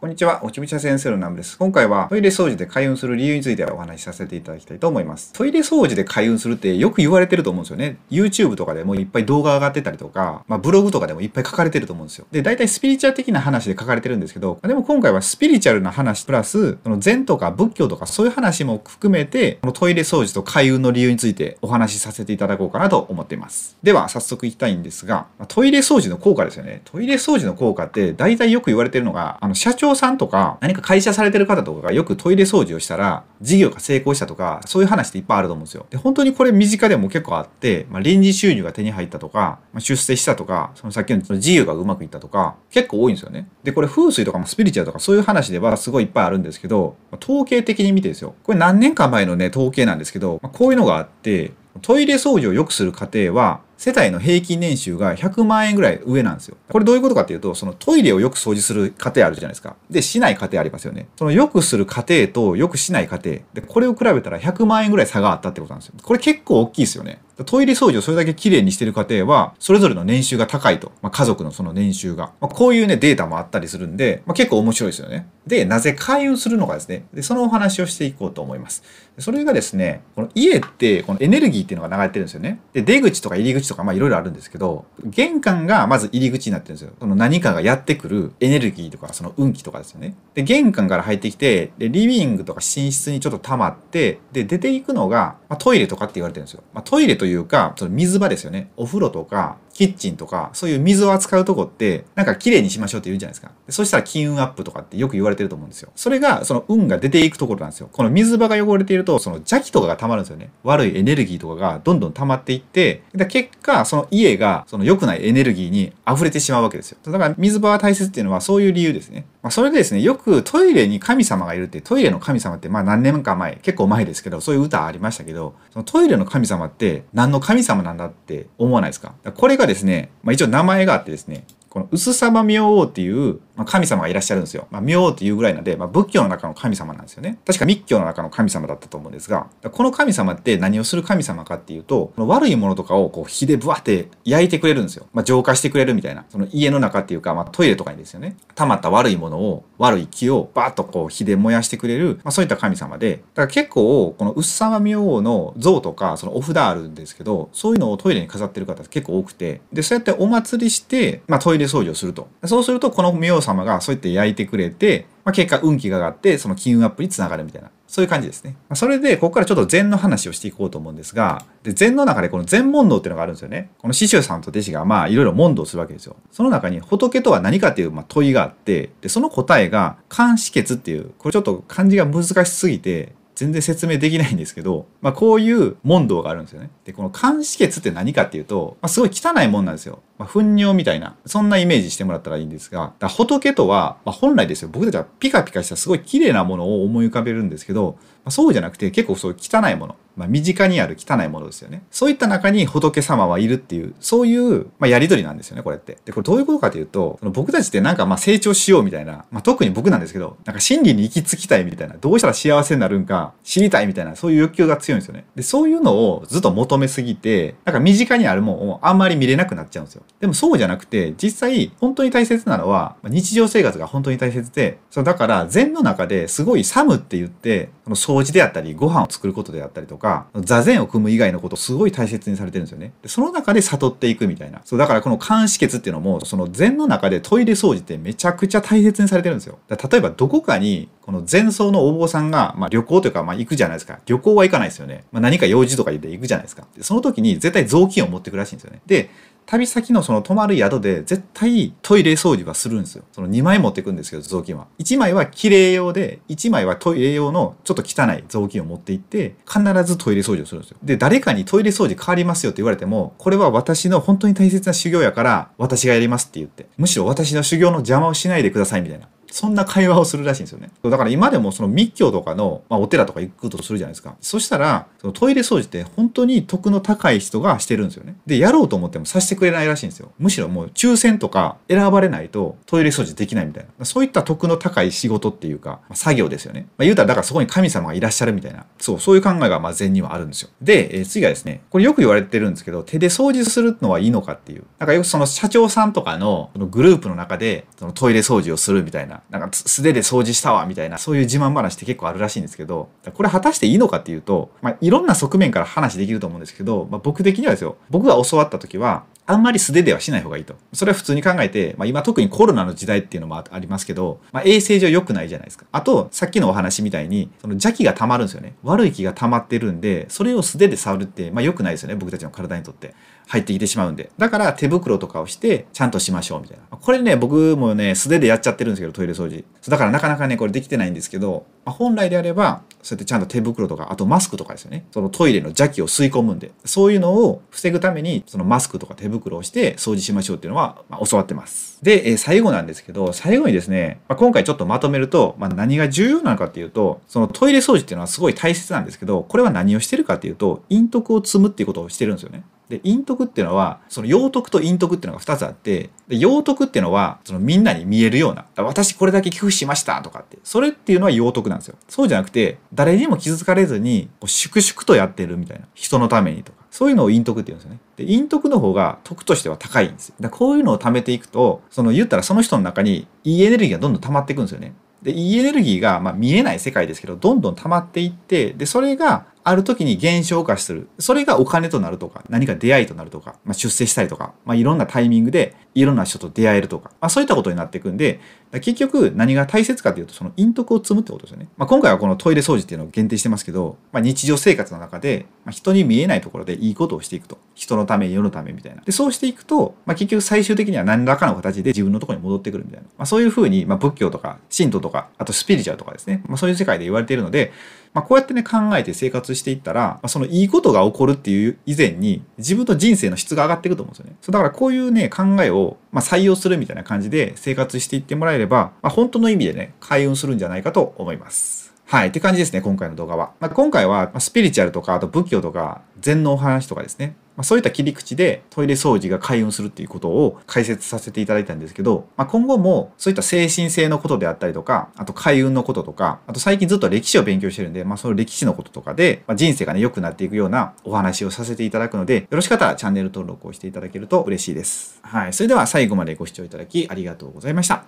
こんにちは、おちびちゃ先生の南部です。今回はトイレ掃除で開運する理由についてお話しさせていただきたいと思います。トイレ掃除で開運するってよく言われてると思うんですよね。YouTube とかでもいっぱい動画上がってたりとか、ブログとかでもいっぱい書かれてると思うんですよ。で、大体スピリチュアル的な話で書かれてるんですけど、でも今回はスピリチュアルな話プラス、その禅とか仏教とかそういう話も含めて、このトイレ掃除と開運の理由についてお話しさせていただこうかなと思っています。では、早速いきたいんですが、トイレ掃除の効果ですよね。トイレ掃除の効果って大体よく言われてるのが、社長さんとか何か会社されてる方とかがよくトイレ掃除をしたら事業が成功したとかそういう話っていっぱいあると思うんですよ。で、本当にこれ身近でも結構あって、臨時収入が手に入ったとか、出世したとか、そのさっきの事業がうまくいったとか結構多いんですよね。で、これ風水とかもスピリチュアルとかそういう話ではすごいいっぱいあるんですけど、統計的に見てですよ。これ何年か前のね、統計なんですけど、こういうのがあって、トイレ掃除を良くする過程は世帯の平均年収が100万円ぐらい上なんですよ。これどういうことかっていうと、そのトイレをよく掃除する過程あるじゃないですか。で、しない過程ありますよね。そのよくする過程とよくしない過程。で、これを比べたら100万円ぐらい差があったってことなんですよ。これ結構大きいですよね。トイレ掃除をそれだけ綺麗にしてる過程は、それぞれの年収が高いと。家族のその年収が。こういうね、データもあったりするんで、結構面白いですよね。で、なぜ開運するのかですね。で、そのお話をしていこうと思います。それがですね、この家って、このエネルギーっていうのが流れてるんですよね。で、出口とか入り口とかいろいろあるんですけど、玄関がまず入り口になってるんですよ。その何かがやってくるエネルギーとかその運気とかですよね。で、玄関から入ってきて、でリビングとか寝室にちょっと溜まって、で出ていくのが、トイレとかって言われてるんですよ。トイレというかその水場ですよね。お風呂とかキッチンとかそういう水を扱うとこってなんか綺麗にしましょうって言うじゃないですか。で、そしたら金運アップとかってよく言われてると思うんですよ。それがその運が出ていくところなんですよ。この水場が汚れているとその邪気とかが溜まるんですよね。悪いエネルギーとかがどんどん溜まっていって、で結果その家がその良くないエネルギーに溢れてしまうわけですよ。だから水場は大切っていうのはそういう理由ですね。それでですね、よくトイレに神様がいるって、トイレの神様って何年か前、結構前ですけど、そういう歌ありましたけど、そのトイレの神様って何の神様なんだって思わないですか。これがですね、一応名前があってですね、この薄様明王っていう神様がいらっしゃるんですよ。明王っていうぐらいなんで、仏教の中の神様なんですよね。確か密教の中の神様だったと思うんですが、この神様って何をする神様かっていうと、この悪いものとかをこう火でブワって焼いてくれるんですよ。浄化してくれるみたいな。その家の中っていうか、トイレとかにですよね、溜まった悪いものを、悪い気をバーッとこう火で燃やしてくれる、そういった神様で、だから結構この薄様明王の像とかそのお札あるんですけど、そういうのをトイレに飾ってる方結構多くて、でそうやってお祭りして、トイレ掃除をすると。そうするとこの明王様がそうやって焼いてくれて、結果運気が上がってその金運アップにつながるみたいな、そういう感じですね。それでここからちょっと禅の話をしていこうと思うんですが、で禅の中でこの禅問答っていうのがあるんですよね。この師匠さんと弟子がいろいろ問答するわけですよ。その中に仏とは何かっていう問いがあって、でその答えが漢詩訣っていう、これちょっと漢字が難しすぎて全然説明できないんですけど、こういう問答があるんですよね。でこの漢詩訣って何かっていうと、すごい汚いもんなんですよ。糞尿みたいな、そんなイメージしてもらったらいいんですが、仏とは、本来ですよ、僕たちはピカピカしたすごい綺麗なものを思い浮かべるんですけど、そうじゃなくて結構そういう汚いもの、身近にある汚いものですよね。そういった中に仏様はいるっていう、そういう、やり取りなんですよね、これって。でこれどういうことかというと、その僕たちってなんか成長しようみたいな、特に僕なんですけど、なんか真理に行き着きたいみたいな、どうしたら幸せになるんか知りたいみたいな、そういう欲求が強いんですよね。でそういうのをずっと求めすぎて、なんか身近にあるもんをあんまり見れなくなっちゃうんですよ。でもそうじゃなくて、実際本当に大切なのは日常生活が本当に大切で、そうだから禅の中ですごい作務って言って、その掃除であったりご飯を作ることであったりとか、座禅を組む以外のことをすごい大切にされてるんですよね。でその中で悟っていくみたいな。そうだからこの漢詩訣っていうのも、その禅の中でトイレ掃除ってめちゃくちゃ大切にされてるんですよ。例えばどこかにこの禅僧のお坊さんが、旅行というか、行くじゃないですか。旅行は行かないですよね。何か用事とかで行くじゃないですか。でその時に絶対雑巾を持ってくらしいんですよね。で旅先のその泊まる宿で絶対トイレ掃除はするんですよ。その2枚持ってくんですけど、雑巾は1枚は綺麗用で、1枚はトイレ用のちょっと汚い雑巾を持って行って、必ずトイレ掃除をするんですよ。で誰かにトイレ掃除変わりますよって言われても、これは私の本当に大切な修行やから私がやりますって言って、むしろ私の修行の邪魔をしないでくださいみたいな、そんな会話をするらしいんですよね。だから今でもその密教とかの、お寺とか行くとするじゃないですか。そしたらそのトイレ掃除って本当に徳の高い人がしてるんですよね。でやろうと思ってもさせてくれないらしいんですよ。むしろもう抽選とか選ばれないとトイレ掃除できないみたいな、そういった徳の高い仕事っていうか、作業ですよね。言うたらだからそこに神様がいらっしゃるみたいな、そういう考えが禅にはあるんですよ。で次がですね、これよく言われてるんですけど、手で掃除するのはいいのかっていう、なんかよくその社長さんとかのグループの中でそのトイレ掃除をするみたいな、な、なんか素手で掃除したわみたいな、そういう自慢話って結構あるらしいんですけど、これ果たしていいのかっていうと、いろんな側面から話できると思うんですけど、僕的にはですよ、僕が教わった時はあんまり素手ではしない方がいいと。それは普通に考えて、今特にコロナの時代っていうのもありますけど、衛生上良くないじゃないですか。あと、さっきのお話みたいに、その邪気が溜まるんですよね。悪い気が溜まってるんで、それを素手で触るって、良くないですよね。僕たちの体にとって。入ってきてしまうんで。だから手袋とかをして、ちゃんとしましょうみたいな。これね、僕もね、素手でやっちゃってるんですけど、トイレ掃除。だからなかなかね、これできてないんですけど、本来であれば、そうやってちゃんと手袋とか、あとマスクとかですよね。そのトイレの邪気を吸い込むんで。そういうのを防ぐために、そのマスクとか手袋をして掃除しましょうっていうのは、教わってます。で、最後なんですけど、最後にですね、今回ちょっとまとめると、何が重要なのかっていうと、そのトイレ掃除っていうのはすごい大切なんですけど、これは何をしてるかっていうと、陰徳を積むっていうことをしてるんですよね。で、陰徳っていうのは、その陽徳と陰徳っていうのが2つあって、で陽徳っていうのは、そのみんなに見えるような、私これだけ寄付しましたとかって、それっていうのは陽徳なんですよ。そうじゃなくて、誰にも傷つかれずに、粛々とやってるみたいな。人のためにとか。そういうのを陰徳って言うんですよね。で、陰徳の方が徳としては高いんですよ。だからこういうのを貯めていくと、言ったらその人の中にいいエネルギーがどんどん溜まっていくんですよね。で、いいエネルギーが、見えない世界ですけど、どんどん溜まっていって、で、それが、ある時に現象化する。それがお金となるとか、何か出会いとなるとか、出世したりとか、いろんなタイミングでいろんな人と出会えるとか、そういったことになっていくんで、結局何が大切かというと、その陰徳を積むってことですよね。今回はこのトイレ掃除っていうのを限定してますけど、日常生活の中で、人に見えないところでいいことをしていくと。人のため、世のためみたいな。で、そうしていくと、結局最終的には何らかの形で自分のところに戻ってくるみたいな。そういうふうに、仏教とか、神道とか、あとスピリチュアルとかですね。そういう世界で言われているので、こうやってね、考えて生活していったら、そのいいことが起こるっていう以前に、自分の人生の質が上がっていくと思うんですよね。だからこういうね、考えを、採用するみたいな感じで生活していってもらえれば、本当の意味でね、開運するんじゃないかと思います。はい。って感じですね、今回の動画は。今回は、スピリチュアルとか、あと仏教とか、禅のお話とかですね。そういった切り口でトイレ掃除が開運するっていうことを解説させていただいたんですけど、今後もそういった精神性のことであったりとか、あと開運のこととか、あと最近ずっと歴史を勉強してるんで、その歴史のこととかで、人生がね、良くなっていくようなお話をさせていただくので、よろしかったらチャンネル登録をしていただけると嬉しいです。はい。それでは最後までご視聴いただきありがとうございました。